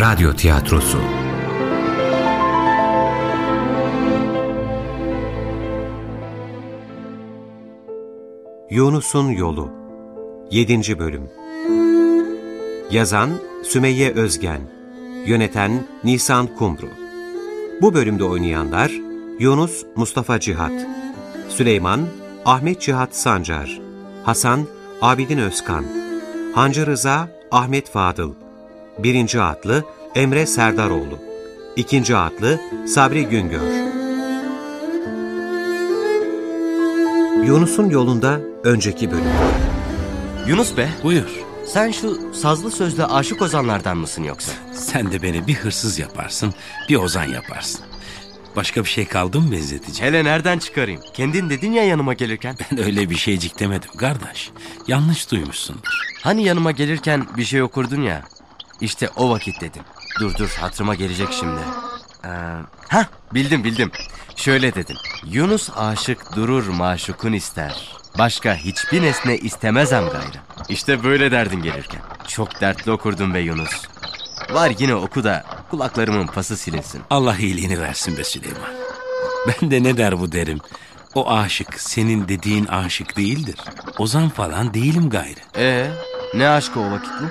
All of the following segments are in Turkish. Radyo Tiyatrosu. Yunus'un Yolu 7. Bölüm. Yazan Sümeyye Özgen, yöneten Nisan Kumru. Bu bölümde oynayanlar: Yunus Mustafa Cihad, Süleyman Ahmet Cıhad Sancar, Hasan Abidin Özkan, Hancı Rıza Ahmet Fadıl, 1. atlı Emre Serdaroğlu, 2. atlı Sabri Güngör. Yunus'un Yolunda önceki bölüm. Yunus be. Buyur. Sen şu sazlı sözlü aşık ozanlardan mısın yoksa? Sen de beni bir hırsız yaparsın, bir ozan yaparsın. Başka bir şey kaldı mı benzeteceğim? Hele nereden çıkarayım? Kendin dedin ya yanıma gelirken. Ben öyle bir şeycik demedim kardeş. Yanlış duymuşsundur. Hani yanıma gelirken bir şey okurdun ya. İşte o vakit dedim. Dur hatırıma gelecek şimdi. Bildim. Şöyle dedim: Yunus aşık durur maşukun ister, başka hiçbir nesne istemezem gayrı. İşte böyle derdin gelirken. Çok dertli okurdun be Yunus. Var yine oku da kulaklarımın pası silinsin. Allah iyiliğini versin be Süleyman. Ben de ne der bu derim. O aşık senin dediğin aşık değildir. Ozan falan değilim gayrı. Ne aşkı o vakit bu?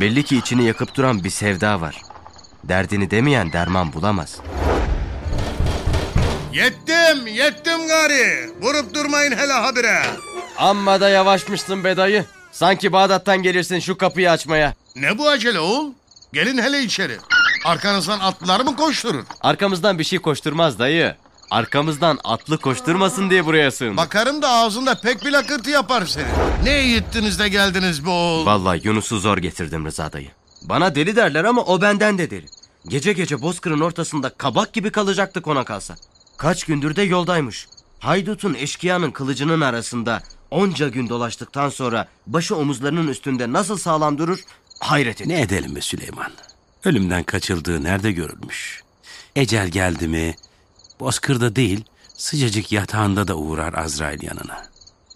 Belli ki içini yakıp duran bir sevda var. Derdini demeyen derman bulamaz. Yettim gari. Vurup durmayın hele habire. Amma da yavaşmışsın be dayı. Sanki Bağdat'tan gelirsin şu kapıyı açmaya. Ne bu acele oğul? Gelin hele içeri. Arkanızdan atlılar mı koşturur? Arkamızdan bir şey koşturmaz dayı. Arkamızdan atlı koşturmasın diye buraya sığındım. Bakarım da ağzında pek bir lakırtı yapar seni. Ne yittiniz de geldiniz be oğul? Vallahi Yunus'u zor getirdim Rıza dayı. Bana deli derler ama o benden de deli. Gece gece bozkırın ortasında kabak gibi kalacaktık ona kalsa. Kaç gündür de yoldaymış. Haydutun eşkıyanın kılıcının arasında onca gün dolaştıktan sonra başı omuzlarının üstünde nasıl sağlam durur hayret edin. Ne edelim be Süleyman? Ölümden kaçıldığı nerede görülmüş? Ecel geldi mi bozkırda değil, sıcacık yatağında da uğrar Azrail yanına.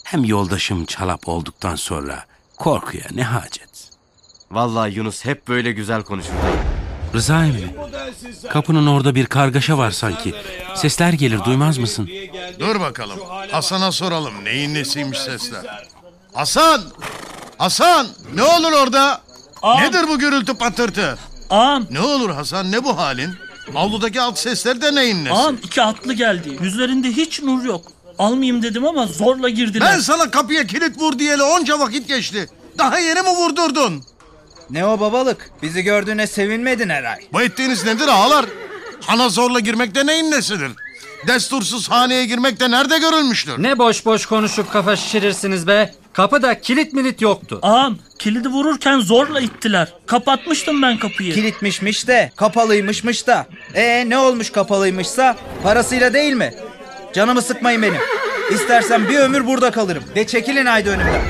Hem yoldaşım Çalap olduktan sonra korkuya ne hacet? Vallahi Yunus hep böyle güzel konuşur. Rıza emmi, kapının orada bir kargaşa var sanki. Sesler gelir, duymaz mısın? Dur bakalım, Hasan'a soralım neyin nesiymiş sesler. Hasan, ne olur orada? Nedir bu gürültü patırtı? Ne olur Hasan, ne bu halin? Avludaki alt sesleri de neyin nesi? Ağam, 2 atlı geldi. Yüzlerinde hiç nur yok. Almayayım dedim ama zorla girdiler. Ben sana kapıya kilit vur diyeli onca vakit geçti. Daha yeni mi vurdurdun? Ne o babalık? Bizi gördüğüne sevinmedin herhalde. Bu ettiğiniz nedir ağalar? Hana zorla girmek de neyin nesidir? Destursuz haneye girmek de nerede görülmüştür? Ne boş boş konuşup kafa şişirirsiniz be. Kapıda kilit milit yoktu. Ağam, kilidi vururken zorla ittiler. Kapatmıştım ben kapıyı. Kilitmişmiş de, kapalıymışmış da. Ne olmuş kapalıymışsa? Parasıyla değil mi? Canımı sıkmayın benim. İstersen bir ömür burada kalırım. De çekilin haydi önümden.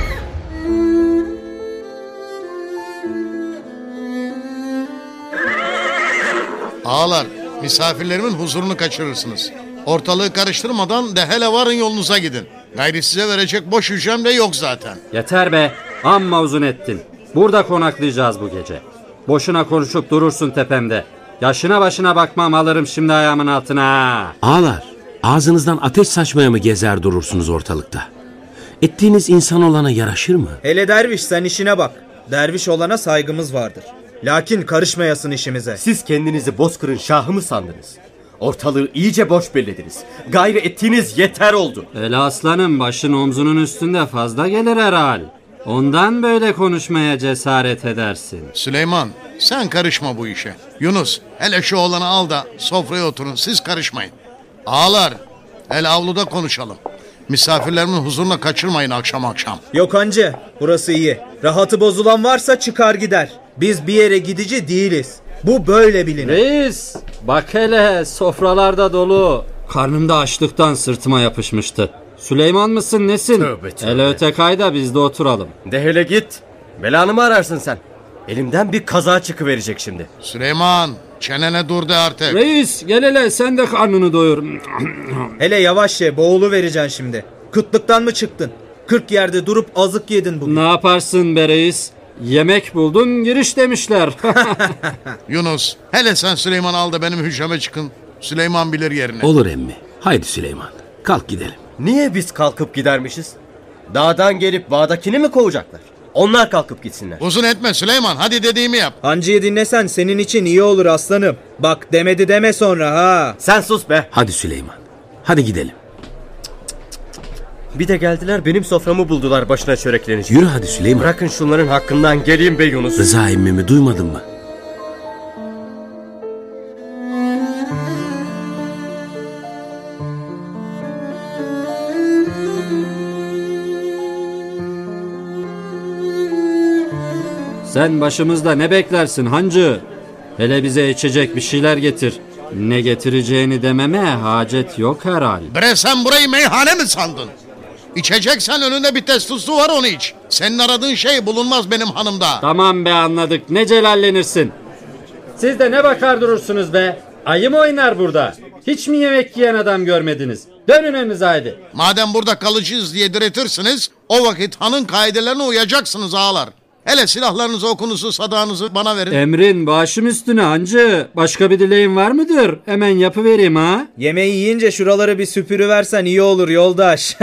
Ağalar, misafirlerimin huzurunu kaçırırsınız. Ortalığı karıştırmadan de hele varın yolunuza gidin. Gayri size verecek boş hücrem de yok zaten. Yeter be, amma uzun ettin. Burada konaklayacağız bu gece. Boşuna konuşup durursun tepemde. Yaşına başına bakmam, alırım şimdi ayağımın altına. Ağalar, ağzınızdan ateş saçmaya mı gezer durursunuz ortalıkta? Ettiğiniz insan olana yaraşır mı? Hele derviş, sen işine bak. Derviş olana saygımız vardır. Lakin karışmayasın işimize. Siz kendinizi bozkırın şahı mı sandınız? Ortalığı iyice boş bellediniz. Gayri ettiğiniz yeter oldu. El aslanım, başın omzunun üstünde fazla gelir herhal. Ondan böyle konuşmaya cesaret edersin. Süleyman, sen karışma bu işe. Yunus, hele şu olanı al da sofraya oturun, siz karışmayın. Ağalar, hele avluda konuşalım. Misafirlerimin huzuruna kaçırmayın akşam. Yok hancı, burası iyi. Rahatı bozulan varsa çıkar gider. Biz bir yere gidici değiliz. Bu böyle bilinir. Reis, bak hele, sofralarda dolu. Karnımda açlıktan sırtıma yapışmıştı. Süleyman mısın nesin? Tövbe. Hele öte kayda biz de oturalım. De hele git. Belanı mı ararsın sen? Elimden bir kaza çıkıverecek şimdi. Süleyman, çenene dur de artık. Reis, gel hele sen de karnını doyur. Hele yavaş ye, boğuluvereceksin şimdi. Kıtlıktan mı çıktın? 40 yerde durup azık yedin bugün. Ne yaparsın be reis? Yemek buldum giriş demişler. Yunus, hele sen Süleyman al da benim hücreme çıkın. Süleyman bilir yerini. Olur emmi. Haydi Süleyman, kalk gidelim. Niye biz kalkıp gidermişiz? Dağdan gelip bağdakini mi kovacaklar? Onlar kalkıp gitsinler. Uzun etme Süleyman, hadi dediğimi yap. Hancıyı dinlesen senin için iyi olur aslanım. Bak demedi deme sonra ha. Sen sus be. Hadi Süleyman, hadi gidelim. Bir de geldiler benim soframı buldular başına çöreklenecek. Yürü hadi Süleyman. Bırakın şunların hakkından geleyim be Yunus. Rıza emmimi duymadın mı? Sen başımızda ne beklersin hancı? Hele bize içecek bir şeyler getir. Ne getireceğini dememe hacet yok herhalde. Bre sen burayı meyhane mi sandın? İçeceksen önünde bir testosu var onu iç. Senin aradığın şey bulunmaz benim hanımda. Tamam be anladık, ne celallenirsin. Siz de ne bakar durursunuz be. Ayı mı oynar burada? Hiç mi yemek yiyen adam görmediniz? Dönün önünüze haydi. Madem burada kalıcıyız diye diretirsiniz, o vakit hanın kaidelerine uyacaksınız ağalar. Hele silahlarınızı, okunuzu, sadağınızı bana verin. Emrin başım üstüne hancı. Başka bir dileğin var mıdır? Hemen yapıvereyim ha. Yemeği yiyince şuraları bir süpürüversen iyi olur yoldaş.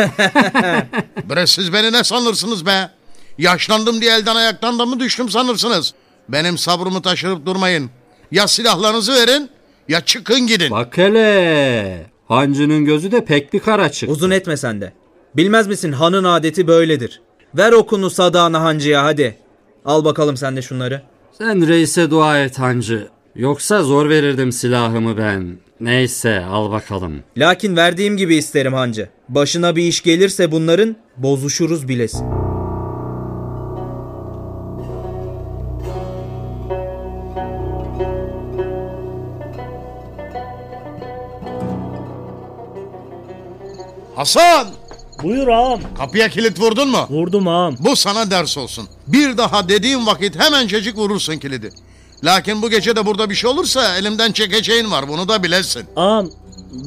Bre siz beni ne sanırsınız be? Yaşlandım diye elden ayaktan da mı düştüm sanırsınız? Benim sabrımı taşırıp durmayın. Ya silahlarınızı verin ya çıkın gidin. Bak hele. Hancının gözü de pek bir kara çıktı. Uzun etme sen de. Bilmez misin hanın adeti böyledir. Ver okunu sadağına hancıya hadi. Al bakalım sen de şunları. Sen reise dua et hancı. Yoksa zor verirdim silahımı ben. Neyse al bakalım. Lakin verdiğim gibi isterim hancı. Başına bir iş gelirse bunların bozuşuruz bilesin. Hasan! Buyur ağam. Kapıya kilit vurdun mu? Vurdum ağam. Bu sana ders olsun. Bir daha dediğim vakit hemencecik vurursun kilidi. Lakin bu gece de burada bir şey olursa elimden çekeceğin var, bunu da bilesin. Ağam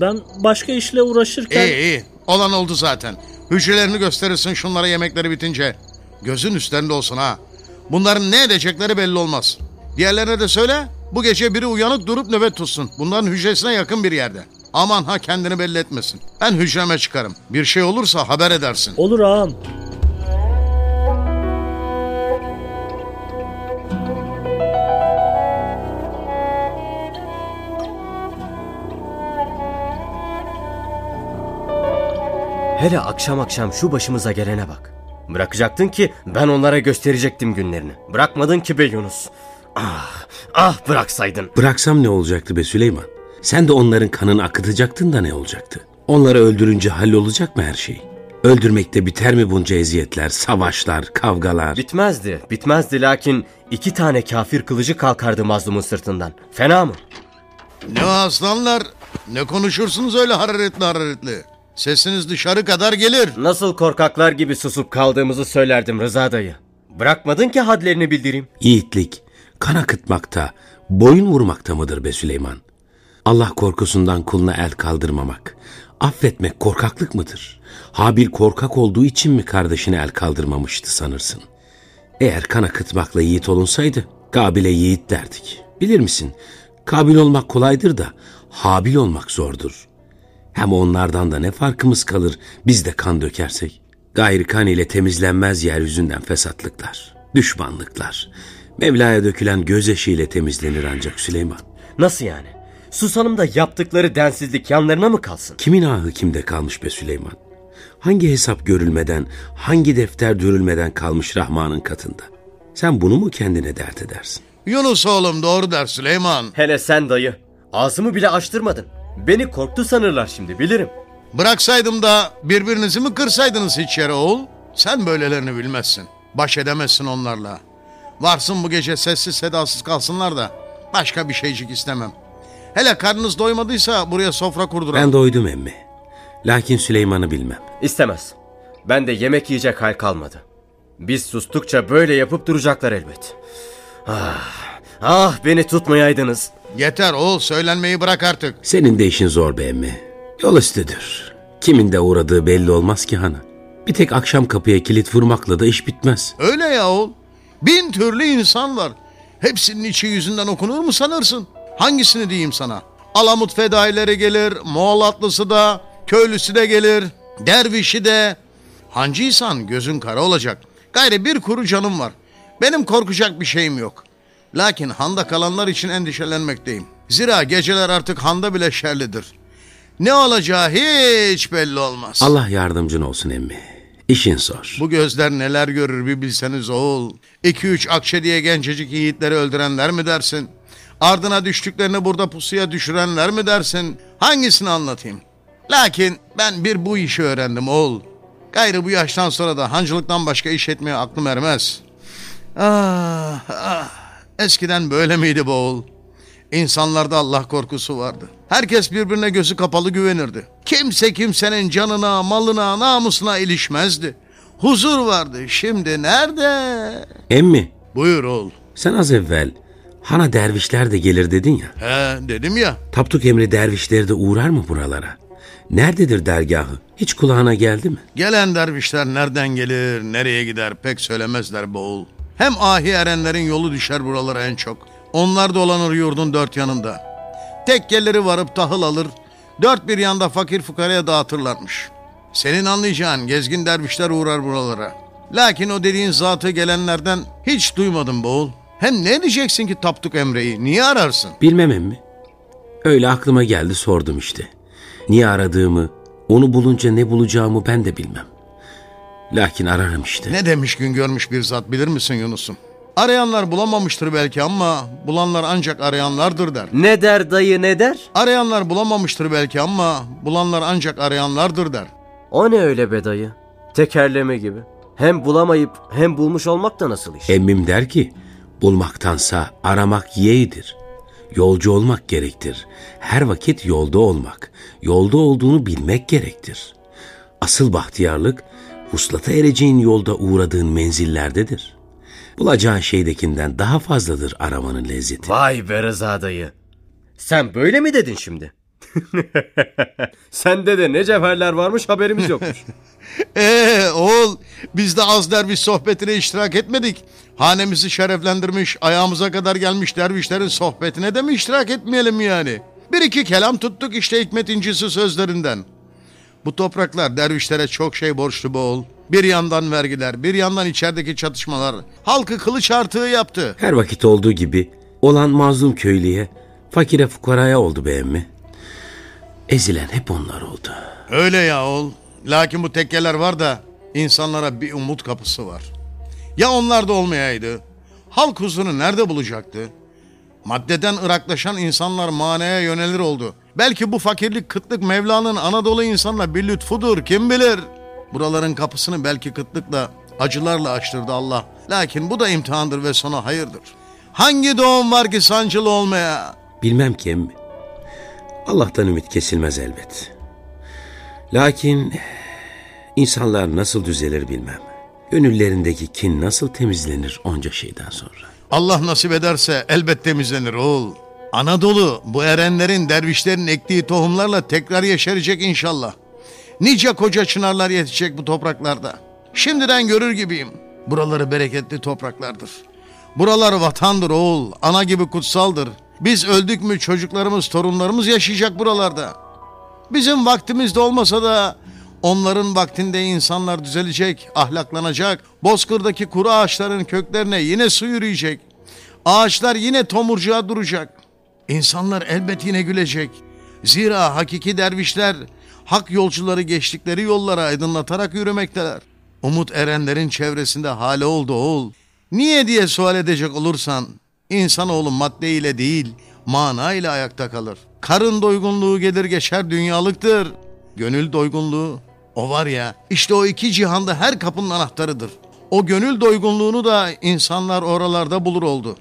ben başka işle uğraşırken... İyi olan oldu zaten. Hücrelerini gösterirsin şunlara yemekleri bitince. Gözün üstlerinde olsun ha. Bunların ne edecekleri belli olmaz. Diğerlerine de söyle bu gece biri uyanık durup nöbet tutsun. Bunların hücresine yakın bir yerde. Aman ha kendini belli etmesin. Ben hücreme çıkarım. Bir şey olursa haber edersin. Olur ağam. Hele akşam akşam şu başımıza gelene bak. Bırakacaktın ki ben onlara gösterecektim günlerini. Bırakmadın ki be Yunus. Ah bıraksaydın. Bıraksam ne olacaktı be Süleyman? Sen de onların kanını akıtacaktın da ne olacaktı? Onları öldürünce hallolacak mı her şey? Öldürmekte biter mi bunca eziyetler, savaşlar, kavgalar? Bitmezdi lakin 2 tane kafir kılıcı kalkardı mazlumun sırtından. Fena mı? Ne aslanlar, ne konuşursunuz öyle hararetli. Sesiniz dışarı kadar gelir. Nasıl korkaklar gibi susup kaldığımızı söylerdim Rıza dayı. Bırakmadın ki hadlerini bildireyim. Yiğitlik, kan akıtmakta, boyun vurmakta mıdır be Süleyman? Allah korkusundan kuluna el kaldırmamak, affetmek korkaklık mıdır? Habil korkak olduğu için mi kardeşine el kaldırmamıştı sanırsın? Eğer kan akıtmakla yiğit olunsaydı, Kabil'e yiğit derdik. Bilir misin, Kabil olmak kolaydır da Habil olmak zordur. Hem onlardan da ne farkımız kalır biz de kan dökersek? Gayrı kan ile temizlenmez yeryüzünden fesatlıklar, düşmanlıklar. Mevla'ya dökülen gözyaşıyla temizlenir ancak Süleyman. Nasıl yani? Susanım da yaptıkları densizlik yanlarına mı kalsın? Kimin ahı kimde kalmış be Süleyman? Hangi hesap görülmeden, hangi defter dürülmeden kalmış Rahman'ın katında? Sen bunu mu kendine dert edersin? Yunus oğlum doğru der Süleyman. Hele sen dayı, ağzımı bile açtırmadın. Beni korktu sanırlar şimdi bilirim. Bıraksaydım da birbirinizi mi kırsaydınız hiç yere oğul? Sen böylelerini bilmezsin. Baş edemezsin onlarla. Varsın bu gece sessiz sedasız kalsınlar da başka bir şeycik istemem. Hele karnınız doymadıysa buraya sofra kurduralım. Ben doydum emmi. Lakin Süleyman'ı bilmem. İstemez. Ben de yemek yiyecek hal kalmadı. Biz sustukça böyle yapıp duracaklar elbet. Ah beni tutmayaydınız. Yeter oğul, söylenmeyi bırak artık. Senin de işin zor be emmi. Yol üstüdür. Kimin de uğradığı belli olmaz ki hana. Bir tek akşam kapıya kilit vurmakla da iş bitmez. Öyle ya oğul. Bin türlü insan var. Hepsinin içi yüzünden okunur mu sanırsın? Hangisini diyeyim sana? Alamut fedaileri gelir, Moğol'atlısı da, köylüsü de gelir, dervişi de. Hancıysan gözün kara olacak. Gayrı bir kuru canım var. Benim korkacak bir şeyim yok. Lakin handa kalanlar için endişelenmekteyim. Zira geceler artık handa bile şerlidir. Ne olacağı hiç belli olmaz. Allah yardımcın olsun emmi. İşin zor. Bu gözler neler görür bir bilseniz oğul. 2-3 akçe diye gencecik yiğitleri öldürenler mi dersin? Ardına düştüklerini burada pusuya düşürenler mi dersin? Hangisini anlatayım? Lakin ben bir bu işi öğrendim oğul. Gayrı bu yaştan sonra da hancılıktan başka iş etmeye aklım ermez. Ah, ah. Eskiden böyle miydi bu oğul? İnsanlarda Allah korkusu vardı. Herkes birbirine gözü kapalı güvenirdi. Kimse kimsenin canına, malına, namusuna ilişmezdi. Huzur vardı. Şimdi nerede? Emmi. Buyur oğul. Sen az evvel hana dervişler de gelir dedin ya. He, dedim ya. Taptuk Emre dervişleri de uğrar mı buralara? Nerededir dergahı? Hiç kulağına geldi mi? Gelen dervişler nereden gelir, nereye gider pek söylemezler bu oğul. Hem ahi erenlerin yolu düşer buralara en çok. Onlar dolanır yurdun dört yanında. Tekkeleri varıp tahıl alır, dört bir yanda fakir fukaraya dağıtırlarmış. Senin anlayacağın gezgin dervişler uğrar buralara. Lakin o dediğin zatı gelenlerden hiç duymadım boğul. Hem ne diyeceksin ki Taptuk Emre'yi, niye ararsın? Bilmem emmi. Öyle aklıma geldi sordum işte. Niye aradığımı, onu bulunca ne bulacağımı ben de bilmem. Lakin ararım işte. Ne demiş gün görmüş bir zat bilir misin Yunus'um? Arayanlar bulamamıştır belki ama bulanlar ancak arayanlardır der. Ne der dayı ne der? Arayanlar bulamamıştır belki ama bulanlar ancak arayanlardır der. O ne öyle be dayı? Tekerleme gibi. Hem bulamayıp hem bulmuş olmak da nasıl iş? Emmim der ki bulmaktansa aramak yeğidir. Yolcu olmak gerektir. Her vakit yolda olmak. Yolda olduğunu bilmek gerektir. Asıl bahtiyarlık vuslata ereceğin yolda uğradığın menzillerdedir. Bulacağın şeydekinden daha fazladır aramanın lezzeti. Vay be Rıza dayı. Sen böyle mi dedin şimdi? Sende de ne cevherler varmış haberimiz yokmuş. Oğul biz de az derviş sohbetine iştirak etmedik. Hanemizi şereflendirmiş, ayağımıza kadar gelmiş dervişlerin sohbetine de mi iştirak etmeyelim yani? Bir iki kelam tuttuk işte hikmet incisi sözlerinden. Bu topraklar dervişlere çok şey borçlu bu oğul. Bir yandan vergiler, bir yandan içerideki çatışmalar halkı kılıç artığı yaptı. Her vakit olduğu gibi olan mazlum köylüye, fakire fukaraya oldu be emmi. Ezilen hep onlar oldu. Öyle ya oğul. Lakin bu tekkeler var da insanlara bir umut kapısı var. Ya onlar da olmayaydı? Halk huzurunu nerede bulacaktı? Maddeden ıraklaşan insanlar manaya yönelir oldu. Belki bu fakirlik, kıtlık Mevla'nın Anadolu insanla bir lütfudur kim bilir. Buraların kapısını belki kıtlıkla, acılarla açtırdı Allah. Lakin bu da imtihandır ve sona hayırdır. Hangi doğum var ki sancılı olmaya? Bilmem ki emmi. Allah'tan ümit kesilmez elbet. Lakin insanlar nasıl düzelir bilmem. Gönüllerindeki kin nasıl temizlenir onca şeyden sonra? Allah nasip ederse elbet temizlenir oğul. Anadolu bu erenlerin, dervişlerin ektiği tohumlarla tekrar yeşerecek inşallah. Nice koca çınarlar yetişecek bu topraklarda. Şimdiden görür gibiyim. Buraları bereketli topraklardır. Buralar vatandır oğul. Ana gibi kutsaldır. Biz öldük mü çocuklarımız, torunlarımız yaşayacak buralarda. Bizim vaktimizde olmasa da onların vaktinde insanlar düzelecek, ahlaklanacak. Bozkır'daki kuru ağaçların köklerine yine su yürüyecek. Ağaçlar yine tomurcuğa duracak. İnsanlar elbet yine gülecek. Zira hakiki dervişler hak yolcuları geçtikleri yollara aydınlatarak yürümekteler. Umut erenlerin çevresinde hale oldu oğul. Niye diye sual edecek olursan, insanoğlu maddeyle değil, mana ile ayakta kalır. Karın doygunluğu gelir geçer dünyalıktır. Gönül doygunluğu, o var ya, işte o iki cihanda her kapının anahtarıdır. O gönül doygunluğunu da insanlar oralarda bulur oldu.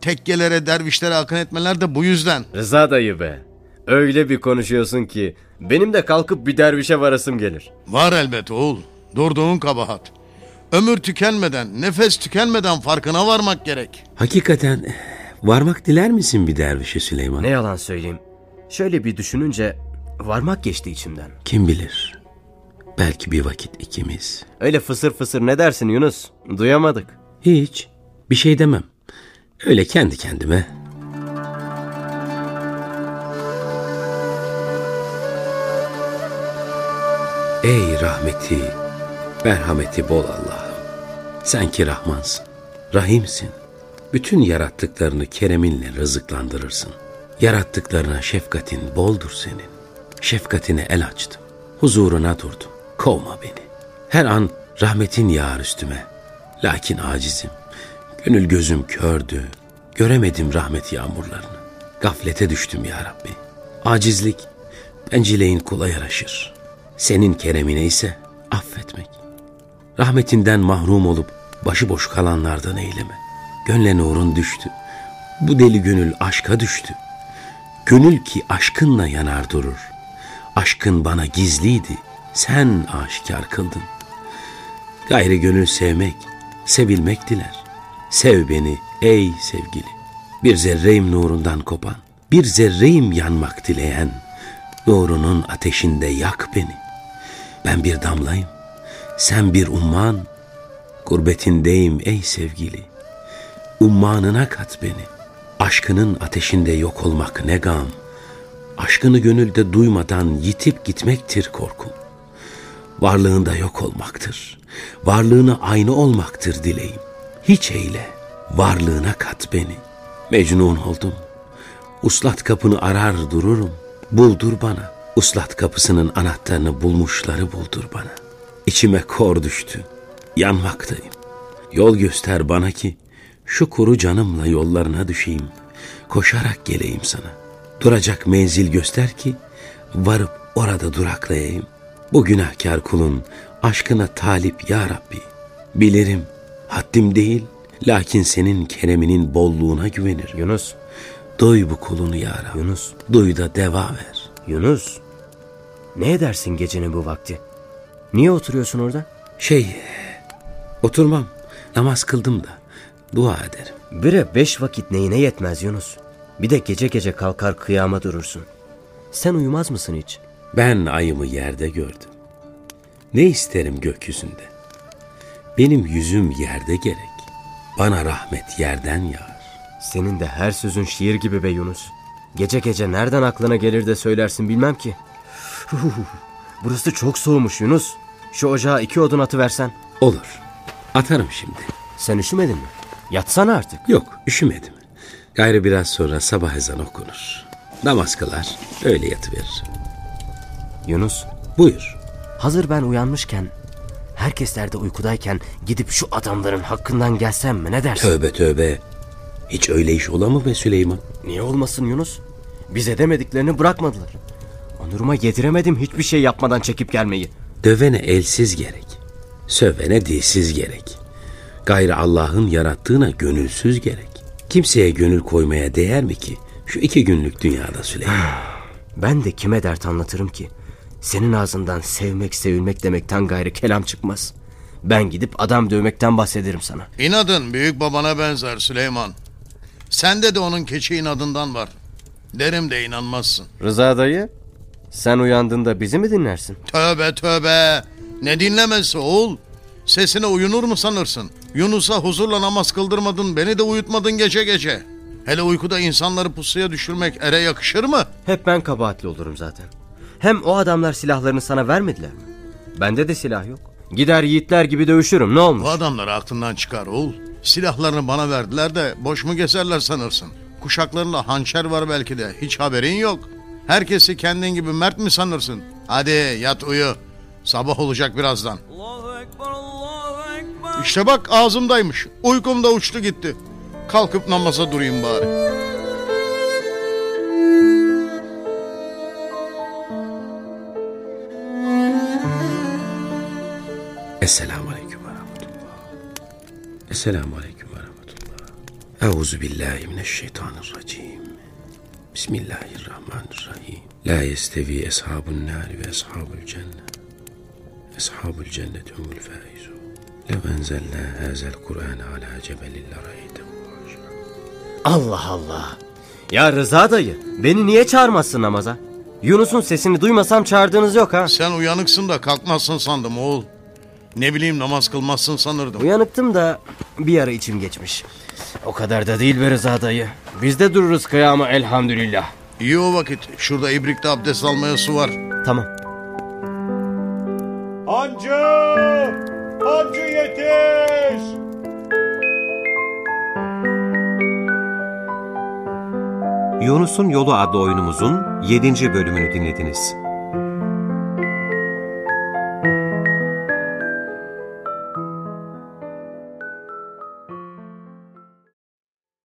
Tekkelere, dervişlere akın etmeler de bu yüzden. Rıza dayı be, öyle bir konuşuyorsun ki benim de kalkıp bir dervişe varasım gelir. Var elbet oğul, durduğun kabahat. Ömür tükenmeden, nefes tükenmeden farkına varmak gerek. Hakikaten varmak diler misin bir dervişe Süleyman? Ne yalan söyleyeyim, şöyle bir düşününce varmak geçti içimden. Kim bilir, belki bir vakit ikimiz. Öyle fısır fısır ne dersin Yunus, duyamadık. Hiç, Bir şey demem. Öyle kendi kendime. Ey rahmeti, merhameti bol Allah'ım. Sen ki Rahmansın, Rahimsin. Bütün yarattıklarını kereminle rızıklandırırsın. Yarattıklarına şefkatin boldur senin. Şefkatine el açtım. Huzuruna durdum. Kovma beni. Her an rahmetin yağar üstüme. Lakin acizim. Gönül gözüm kördü. Göremedim rahmet yağmurlarını. Gaflete düştüm ya Rabbi. Acizlik bencileğin kula yaraşır. Senin keremine ise affetmek. Rahmetinden mahrum olup başıboş kalanlardan eyleme. Gönle nurun düştü. Bu deli gönül aşka düştü. Gönül ki aşkınla yanar durur. Aşkın bana gizliydi. Sen aşikar kıldın. Gayri gönül sevmek, sevilmek diler. Sev beni ey sevgili. Bir zerreyim nurundan kopan, bir zerreyim yanmak dileyen. Nurunun ateşinde yak beni. Ben bir damlayım, sen bir umman. Gurbetindeyim ey sevgili. Ummanına kat beni. Aşkının ateşinde yok olmak ne gam. Aşkını gönülde duymadan yitip gitmektir korkum. Varlığında yok olmaktır. Varlığına aynı olmaktır dileğim. Hiç eyle, varlığına kat beni. Mecnun oldum. Uslat kapını arar dururum. Buldur bana. Uslat kapısının anahtarını bulmuşları buldur bana. İçime kor düştü. Yanmaktayım. Yol göster bana ki şu kuru canımla yollarına düşeyim. Koşarak geleyim sana. Duracak menzil göster ki varıp orada duraklayayım. Bu günahkar kulun aşkına talip ya Rabbi. Bilirim haddim değil, lakin senin kereminin bolluğuna güvenirim. Yunus. Duy bu kulunu ya Rabbi. Yunus. Duy da deva ver. Yunus. Ne edersin gecenin bu vakti? Niye oturuyorsun orada? Oturmam. Namaz kıldım da. Dua ederim. Bire 5 vakit neyine yetmez Yunus? Bir de gece gece kalkar kıyama durursun. Sen uyumaz mısın hiç? Ben ayımı yerde gördüm. Ne isterim gökyüzünde? Benim yüzüm yerde gerek. Bana rahmet yerden yağar. Senin de her sözün şiir gibi be Yunus. Gece gece nereden aklına gelir de söylersin bilmem ki. Burası çok soğumuş Yunus. Şu ocağa 2 odun atıversen. Olur. Atarım şimdi. Sen üşümedin mi? Yatsana artık. Yok, üşümedim. Gayrı biraz sonra sabah ezanı okunur. Namaz kılar, öyle yatıverir. Yunus. Buyur. Hazır ben uyanmışken, herkeslerde uykudayken gidip şu adamların hakkından gelsem mi, ne dersin? Tövbe tövbe. Hiç öyle iş ola mı be Süleyman? Niye olmasın Yunus? Bize demediklerini bırakmadılar. Onuruma yediremedim hiçbir şey yapmadan çekip gelmeyi. Dövene elsiz gerek. Sövene dilsiz gerek. Gayrı Allah'ın yarattığına gönülsüz gerek. Kimseye gönül koymaya değer mi ki? Şu 2 günlük dünyada Süleyman. Ben de kime dert anlatırım ki? Senin ağzından sevmek, sevilmek demekten gayrı kelam çıkmaz. Ben gidip adam dövmekten bahsederim sana. İnadın büyük babana benzer Süleyman. Sende de onun keçi inadından var. Derim de inanmazsın. Rıza dayı, sen uyandığında bizi mi dinlersin? Tövbe tövbe. Ne dinlemesi oğul? Sesine uyunur mu sanırsın? Yunus'a huzurla namaz kıldırmadın, beni de uyutmadın gece gece. Hele uykuda insanları pusuya düşürmek ere yakışır mı? Hep ben kabahatli olurum zaten. Hem o adamlar silahlarını sana vermediler mi? Bende de silah yok. Gider yiğitler gibi dövüşürüm, ne olmuş? Bu adamları aklından çıkar oğul. Silahlarını bana verdiler de boş mu gezerler sanırsın? Kuşaklarında hançer var belki de, hiç haberin yok. Herkesi kendin gibi mert mi sanırsın? Hadi yat uyu. Sabah olacak birazdan. Allahu Ekber, Allahu Ekber. İşte bak ağzımdaymış. Uykum da uçtu gitti. Kalkıp namaza durayım bari. Esselamu Aleyküm ve Rahmetullah. Esselamu Aleyküm ve Rahmetullah. Euzubillahimineşşeytanirracim. Bismillahirrahmanirrahim. La yestevi eshabun nari ve eshabul cennet. Ashabul cenneti humul faizun. Lev enzelna hazel Kur'an ala cebelin laraytehu haşran. Allah Allah. Ya Rıza dayı, beni niye çağırmazsın namaza? Yunus'un sesini duymasam çağırdığınız yok ha. Sen uyanıksın da kalkmazsın sandım oğul. Ne bileyim, namaz kılmazsın sanırdım. Uyanıktım da bir ara içim geçmiş. O kadar da değil be Rıza dayı. Biz de dururuz kıyama elhamdülillah. İyi o vakit. Şurada ibrikte abdest almaya su var. Tamam. Hancı! Hancı yetiş! Yunus'un Yolu adlı oyunumuzun 7. bölümünü dinlediniz.